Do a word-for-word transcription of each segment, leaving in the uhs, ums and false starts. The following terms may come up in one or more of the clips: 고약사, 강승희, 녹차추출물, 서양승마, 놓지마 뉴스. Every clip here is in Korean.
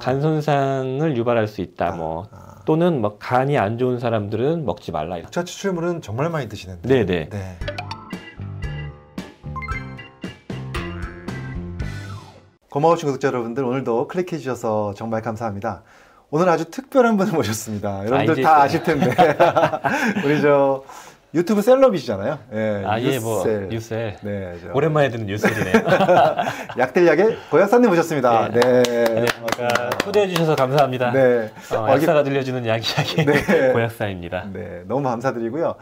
간 손상을 유발할 수 있다. 아, 뭐 아. 또는 뭐 간이 안 좋은 사람들은 먹지 말라. 녹차 추출물은 정말 많이 드시는데. 네네. 네. 고마우신 구독자 여러분들, 오늘도 클릭해 주셔서 정말 감사합니다. 오늘 아주 특별한 분을 모셨습니다. 여러분들 다 아실 텐데 우리 저 유튜브 셀럽이시잖아요. 예, 아, 뉴셀. 예, 뭐 뉴셀. 네, 저... 오랜만에 듣는 뉴셀이네요. 약들약의 고약사님 모셨습니다. 네. 네. 네. 초대해 주셔서 감사합니다. 네. 어, 약사가 여기... 들려주는 약이야기 네. 고약사입니다. 네, 너무 감사드리고요.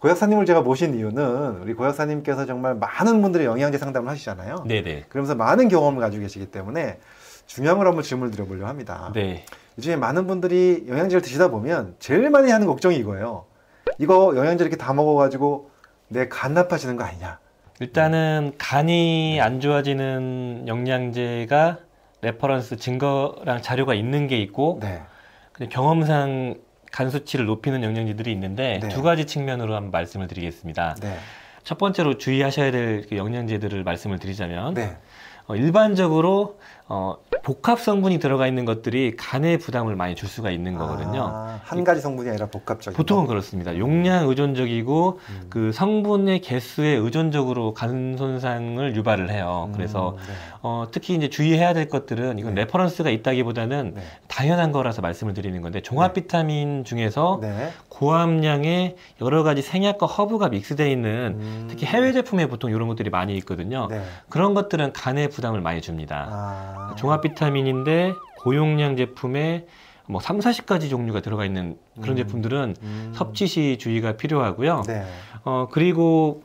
고약사님을 제가 모신 이유는 우리 고약사님께서 정말 많은 분들의 영양제 상담을 하시잖아요. 네네. 그러면서 많은 경험을 가지고 계시기 때문에 중요한 걸 한번 질문을 드려보려고 합니다. 네. 요즘에 많은 분들이 영양제를 드시다 보면 제일 많이 하는 걱정이 이거예요. 이거 영양제 이렇게 다 먹어가지고 내 간 나빠지는 거 아니냐. 일단은 간이 안 좋아지는 영양제가 레퍼런스 증거랑 자료가 있는 게 있고 네. 경험상 간 수치를 높이는 영양제들이 있는데 네. 두 가지 측면으로 한번 말씀을 드리겠습니다. 네. 첫 번째로 주의하셔야 될 그 영양제들을 말씀을 드리자면 네. 어, 일반적으로 어, 복합 성분이 들어가 있는 것들이 간에 부담을 많이 줄 수가 있는 거거든요. 아, 한 가지 성분이 아니라 복합적인 보통은 거? 그렇습니다. 용량 의존적이고 음. 그 성분의 개수에 의존적으로 간 손상을 유발을 해요. 음, 그래서 네. 어, 특히 이제 주의해야 될 것들은 이건 네. 레퍼런스가 있다기보다는 네. 당연한 거라서 말씀을 드리는 건데 종합 비타민 중에서 네. 고함량의 여러 가지 생약과 허브가 믹스되어 있는 음. 특히 해외 제품에 보통 이런 것들이 많이 있거든요. 네. 그런 것들은 간에 부담을 많이 줍니다. 아... 종합 비타민인데 고용량 제품에 뭐 삼, 사십 가지 종류가 들어가 있는 그런 음... 제품들은 음... 섭취 시 주의가 필요하고요. 네. 어, 그리고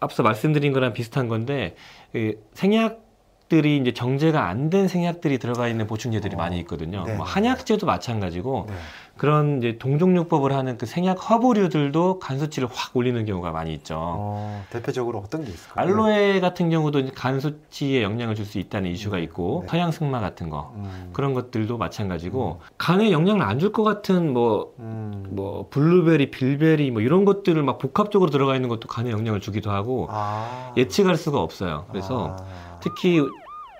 앞서 말씀드린 거랑 비슷한 건데 이 생약 들이 이제 정제가 안 된 생약들이 들어가 있는 보충제들이 어, 많이 있거든요. 네. 뭐 한약제도 마찬가지고 네. 그런 이제 동종요법을 하는 그 생약 허브류들도 간 수치를 확 올리는 경우가 많이 있죠. 어, 대표적으로 어떤 게 있을까요? 알로에 같은 경우도 이제 간 수치에 영향을 줄 수 있다는 이슈가 있고 네. 서양승마 같은 거 음. 그런 것들도 마찬가지고 음. 간에 영향을 안 줄 것 같은 뭐, 음. 뭐 블루베리, 빌베리 뭐 이런 것들을 막 복합적으로 들어가 있는 것도 간에 영향을 주기도 하고 아. 예측할 수가 없어요. 그래서 아. 특히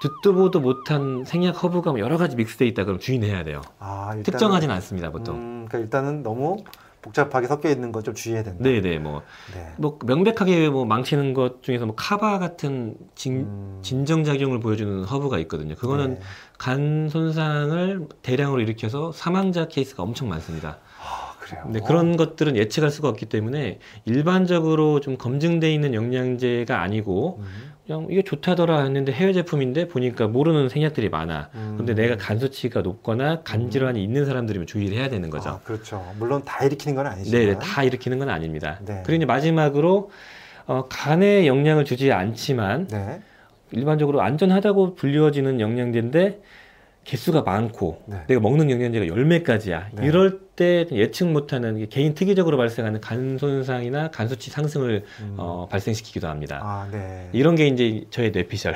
듣도 보도 못한 생약 허브가 여러 가지 믹스되어 있다 그러면 주의해야 돼요. 아, 일단은, 특정하진 않습니다, 보통. 음, 그러니까 일단은 너무 복잡하게 섞여 있는 것 좀 주의해야 된다. 네네, 뭐, 네. 뭐 명백하게 뭐 망치는 것 중에서 뭐 카바 같은 진, 음... 진정작용을 보여주는 허브가 있거든요. 그거는 네. 간 손상을 대량으로 일으켜서 사망자 케이스가 엄청 많습니다. 네, 그런 것들은 예측할 수가 없기 때문에 일반적으로 좀 검증되어 있는 영양제가 아니고 음. 그냥 이게 좋다더라 했는데 해외 제품인데 보니까 모르는 생약들이 많아. 음. 근데 내가 간 수치가 높거나 간 질환이 음. 있는 사람들이면 주의를 해야 되는 거죠. 아, 그렇죠. 물론 다 일으키는 건 아니지만. 네, 다 일으키는 건 아닙니다. 네. 그리고 이제 마지막으로 어, 간에 영향을 주지 않지만 네. 일반적으로 안전하다고 불리워지는 영양제인데 개수가 많고 네. 내가 먹는 영양제가 열 매까지야. 네. 이럴 때 예측 못하는 개인 특이적으로 발생하는 간 손상이나 간 수치 상승을 음. 어, 발생시키기도 합니다. 아, 네. 이런 게 이제 저의 뇌피셜.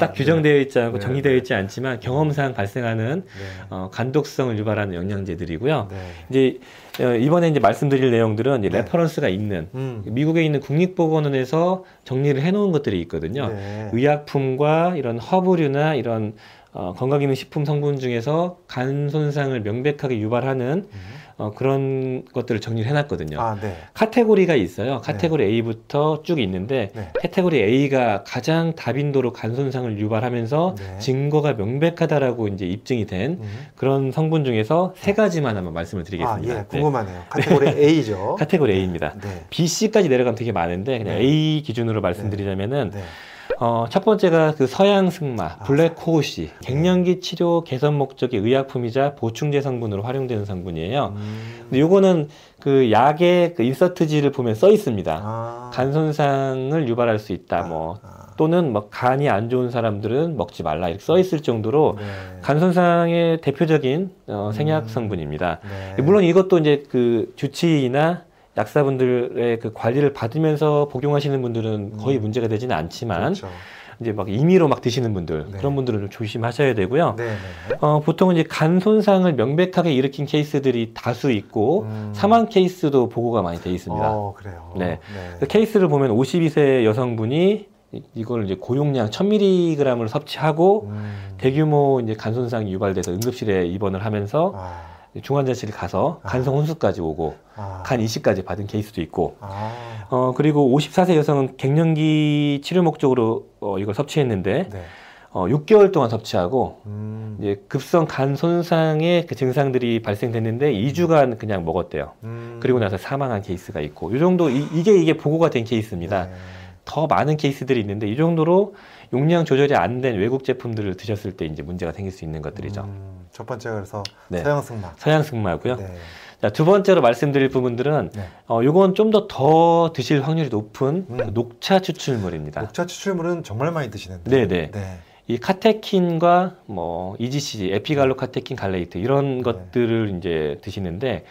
딱 규정되어 있지 않고 네. 정리되어 있지 않지만 경험상 발생하는 네. 어, 간독성을 유발하는 영양제들이고요. 네. 이제 이번에 이제 말씀드릴 내용들은 이제 네. 레퍼런스가 있는 음. 미국에 있는 국립보건원에서 정리를 해놓은 것들이 있거든요. 네. 의약품과 이런 허브류나 이런 어, 건강기능식품 성분 중에서 간 손상을 명백하게 유발하는 음. 어, 그런 것들을 정리를 해놨거든요. 아, 네. 카테고리가 있어요. 카테고리 네. 에이부터 쭉 있는데 네. 카테고리 에이가 가장 다빈도로 간 손상을 유발하면서 네. 증거가 명백하다라고 이제 입증이 된 음. 그런 성분 중에서 세 가지만 한번 말씀을 드리겠습니다. 아, 예. 궁금하네요. 네. 카테고리 A죠. 카테고리 A입니다. 네. B, C까지 내려가면 되게 많은데 그냥 네. A 기준으로 말씀드리자면은 네. 네. 어, 첫 번째가 그 서양승마, 블랙호우씨, 갱년기 치료 개선 목적의 의약품이자 보충제 성분으로 활용되는 성분이에요. 음. 근데 요거는 그 약의 그 인서트지를 보면 써 있습니다. 아. 간 손상을 유발할 수 있다. 아. 뭐 또는 뭐 간이 안 좋은 사람들은 먹지 말라 이렇게 써 있을 정도로 네. 간 손상의 대표적인 어, 생약 음. 성분입니다. 네. 물론 이것도 이제 그 주치의나 약사분들의 그 관리를 받으면서 복용하시는 분들은 거의 음. 문제가 되지는 않지만 그렇죠. 이제 막 임의로 막 드시는 분들 네. 그런 분들은 좀 조심하셔야 되고요. 네, 네. 어, 보통은 이제 간 손상을 명백하게 일으킨 케이스들이 다수 있고 음. 사망 케이스도 보고가 많이 돼 있습니다. 어, 그래요. 네. 네. 그 케이스를 보면 오십이 세 여성분이 이걸 이제 고용량 천 밀리그램을 섭취하고 음. 대규모 이제 간 손상이 유발돼서 응급실에 입원을 하면서 아. 중환자실에 가서 간성 혼수까지 오고 아. 간 이식까지 받은 케이스도 있고 아. 어, 그리고 오십사 세 여성은 갱년기 치료 목적으로 어, 이걸 섭취했는데 네. 어, 육 개월 동안 섭취하고 음. 이제 급성 간 손상의 그 증상들이 발생됐는데 이 주간 그냥 먹었대요. 음. 그리고 나서 사망한 케이스가 있고 이 정도 이, 이게 이게 보고가 된 케이스입니다. 네. 더 많은 케이스들이 있는데 이 정도로 용량 조절이 안 된 외국 제품들을 드셨을 때 이제 문제가 생길 수 있는 것들이죠. 음, 첫 번째가 그래서 네. 서양승마. 서양승마고요. 네. 자, 두 번째로 말씀드릴 부분들은 네. 어, 요건 좀 더 더 드실 확률이 높은 음. 녹차 추출물입니다. 녹차 추출물은 정말 많이 드시는데. 네네. 네. 이 카테킨과 뭐 이지씨, 에피갈로카테킨 갈레이트 이런 네. 것들을 이제 드시는데.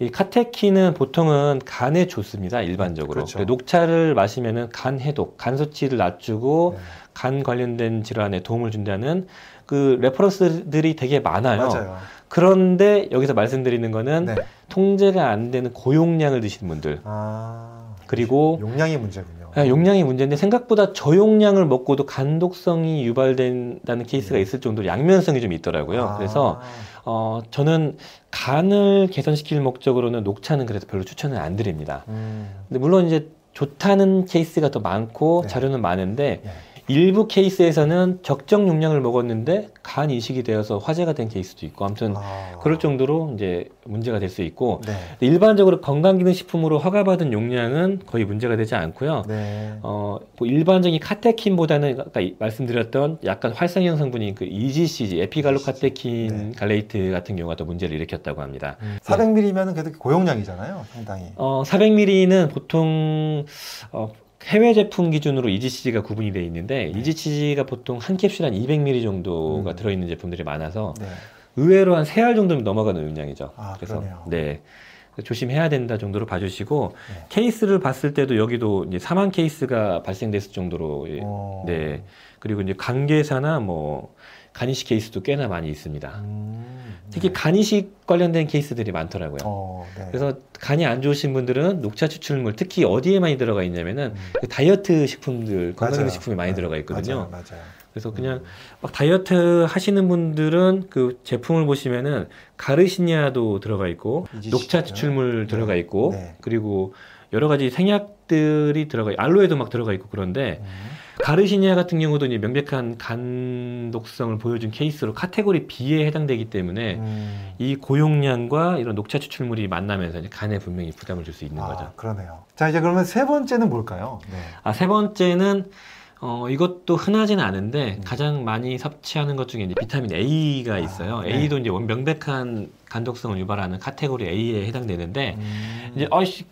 이 카테킨은 보통은 간에 좋습니다. 일반적으로. 그렇죠. 녹차를 마시면은 간 해독, 간 수치를 낮추고 네. 간 관련된 질환에 도움을 준다는 그 레퍼런스들이 되게 많아요. 맞아요. 그런데 여기서 말씀드리는 거는 네. 통제가 안 되는 고용량을 드시는 분들. 아, 그리고 용량이 문제군요. 용량이 문제인데 생각보다 저용량을 먹고도 간독성이 유발된다는 케이스가 네. 있을 정도로 양면성이 좀 있더라고요. 아. 그래서 어, 저는 간을 개선시킬 목적으로는 녹차는 그래서 별로 추천을 안 드립니다. 음. 근데 물론 이제 좋다는 케이스가 더 많고 네. 자료는 많은데 네. 일부 케이스에서는 적정 용량을 먹었는데 간 이식이 되어서 화제가 된 케이스도 있고 아무튼 아... 그럴 정도로 이제 문제가 될 수 있고 네. 일반적으로 건강기능식품으로 허가받은 용량은 거의 문제가 되지 않고요. 네. 어, 뭐 일반적인 카테킨보다는 아까 말씀드렸던 약간 활성형 성분인 그 이지씨, 에피갈로카테킨 네. 갈레이트 같은 경우가 더 문제를 일으켰다고 합니다. 음. 사백 밀리리터면 그래도 고용량이잖아요. 상당히. 어, 사백 밀리리터는 보통 어, 해외 제품 기준으로 이지씨지가 구분이 되어 있는데 네. 이지씨지가 보통 한 캡슐 한 이백 밀리리터 정도가 음. 들어있는 제품들이 많아서 네. 의외로 한 세 알 정도는 넘어가는 용량이죠. 아, 그래서 그러네요. 네 조심해야 된다 정도로 봐주시고 네. 케이스를 봤을 때도 여기도 이제 사망 케이스가 발생됐을 정도로 오. 네 그리고 이제 간괴사나 뭐 간이식 케이스도 꽤나 많이 있습니다. 음, 네. 특히 간이식 관련된 케이스들이 많더라고요. 어, 네. 그래서 간이 안 좋으신 분들은 녹차 추출물, 특히 어디에 많이 들어가 있냐면은 음. 다이어트 식품들, 건강식품이 많이 네. 들어가 있거든요. 맞아요, 맞아요. 그래서 그냥 음. 막 다이어트 하시는 분들은 그 제품을 보시면은 가르시니아도 들어가 있고 녹차 추출물 들어가 있고 네. 그리고 여러 가지 생약들이 들어가 있고 알로에도 막 들어가 있고 그런데 음. 가르시니아 같은 경우도 이제 명백한 간독성을 보여준 케이스로 카테고리 B에 해당되기 때문에 음. 이 고용량과 이런 녹차 추출물이 만나면서 이제 간에 분명히 부담을 줄 수 있는 아, 거죠. 그러네요. 자, 이제 그러면 세 번째는 뭘까요? 네. 아, 세 번째는 어, 이것도 흔하지는 않은데 음. 가장 많이 섭취하는 것 중에 이제 비타민 A가 있어요. 아, 네. A도 이제 명백한 간독성을 유발하는 카테고리 A에 해당되는데 음. 이제 어이씨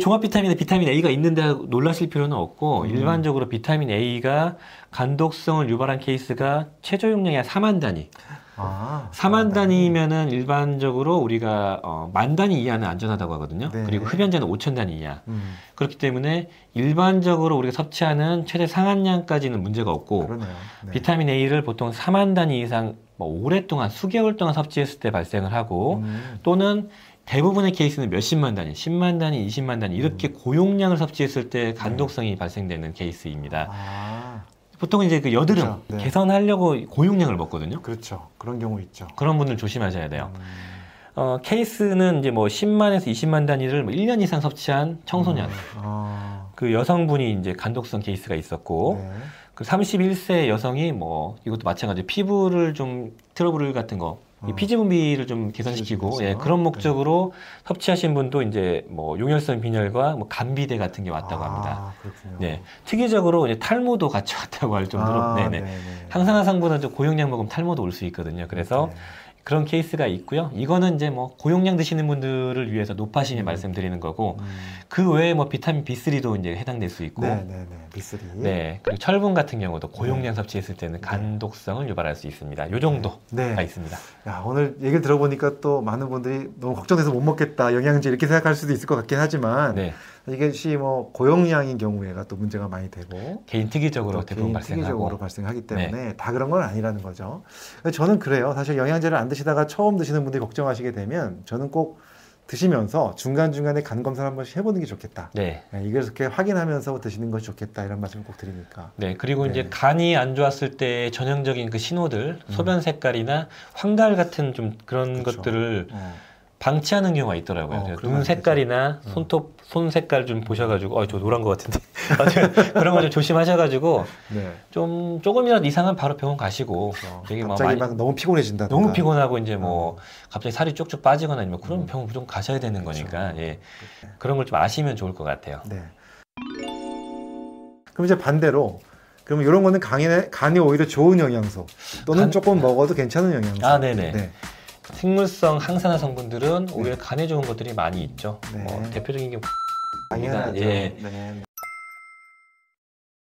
종합 비타민에 비타민 A가 있는데 놀라실 필요는 없고 음. 일반적으로 비타민 A가 간독성을 유발한 케이스가 최저 용량이 한 사만 단위 아, 사만 단위면은 일반적으로 우리가 어, 만 단위 이하는 안전하다고 하거든요. 네. 그리고 흡연자는 오천 단위 이하. 음. 그렇기 때문에 일반적으로 우리가 섭취하는 최대 상한량까지는 문제가 없고 네. 비타민 A를 보통 사만 단위 이상 뭐 오랫동안 수개월 동안 섭취했을 때 발생을 하고 음. 또는 대부분의 케이스는 몇십만 단위, 십만 단위, 이십만 단위 이렇게 음. 고용량을 섭취했을 때 간독성이 네. 발생되는 케이스입니다. 아. 보통 이제 그 여드름 그렇죠. 네. 개선하려고 고용량을 먹거든요. 그렇죠. 그런 경우 있죠. 그런 분들 조심하셔야 돼요. 음. 어, 케이스는 이제 뭐 십만에서 이십만 단위를 뭐 일 년 이상 섭취한 청소년, 음. 아. 그 여성분이 이제 간독성 케이스가 있었고. 네. 그 삼십일 세 여성이 뭐 이것도 마찬가지 피부를 좀 트러블 같은 거 이 피지 분비를 좀 개선시키고 예, 그런 목적으로 네. 섭취하신 분도 이제 뭐 용혈성 빈혈과 뭐 간비대 같은 게 왔다고 아, 합니다. 그렇군요. 네, 특이적으로 이제 탈모도 같이 왔다고 할 정도로 아, 네네. 네네. 항산화상보다 좀 고용량 먹으면 탈모도 올 수 있거든요. 그래서 네. 그런 케이스가 있고요. 이거는 이제 뭐 고용량 드시는 분들을 위해서 높아심에 음. 말씀드리는 거고 음. 그 외에 뭐 비타민 비쓰리도 이제 해당될 수 있고 네, 네, 네. 비쓰리. 네. 그리고 철분 같은 경우도 고용량 네. 섭취했을 때는 간독성을 네. 유발할 수 있습니다. 요 정도가 네. 네. 있습니다. 야, 오늘 얘기를 들어보니까 또 많은 분들이 너무 걱정돼서 못 먹겠다. 영양제 이렇게 생각할 수도 있을 것 같긴 하지만 네. 이것이 뭐 고용량인 경우에가 또 문제가 많이 되고 개인 특이적으로 대부분 개인 발생하고 특이적으로 발생하기 때문에 네. 다 그런 건 아니라는 거죠. 저는 그래요. 사실 영양제를 안 드시다가 처음 드시는 분들이 걱정하시게 되면 저는 꼭 드시면서 중간중간에 간 검사를 한 번씩 해보는 게 좋겠다. 네. 네, 이걸 이렇게 확인하면서 드시는 것이 좋겠다. 이런 말씀을 꼭 드리니까. 네. 그리고 네. 이제 간이 안 좋았을 때 전형적인 그 신호들, 음. 소변 색깔이나 황달 같은 좀 그런 그쵸. 것들을 네. 방치하는 경우가 있더라고요. 어, 눈 색깔이나 음. 손톱, 손 색깔 좀 보셔가지고, 어, 저 노란 것 같은데. 그런 거 좀 조심하셔가지고, 네. 좀 조금이라도 이상하면 바로 병원 가시고, 어, 되게 갑자기 막, 막 너무 피곤해진다. 너무 피곤하고, 이제 뭐, 어. 갑자기 살이 쭉쭉 빠지거나 아니면 그런 음. 병원 무조건 가셔야 되는 그렇죠. 거니까, 예. 네. 그런 걸 좀 아시면 좋을 것 같아요. 네. 그럼 이제 반대로, 그러면 이런 거는 간에, 간이 오히려 좋은 영양소, 또는 간... 조금 먹어도 괜찮은 영양소. 아, 네네. 네. 식물성 항산화 성분들은 오히려 네. 간에 좋은 것들이 많이 있죠. 네. 뭐 대표적인 게 당연하죠. 예. 네, 네.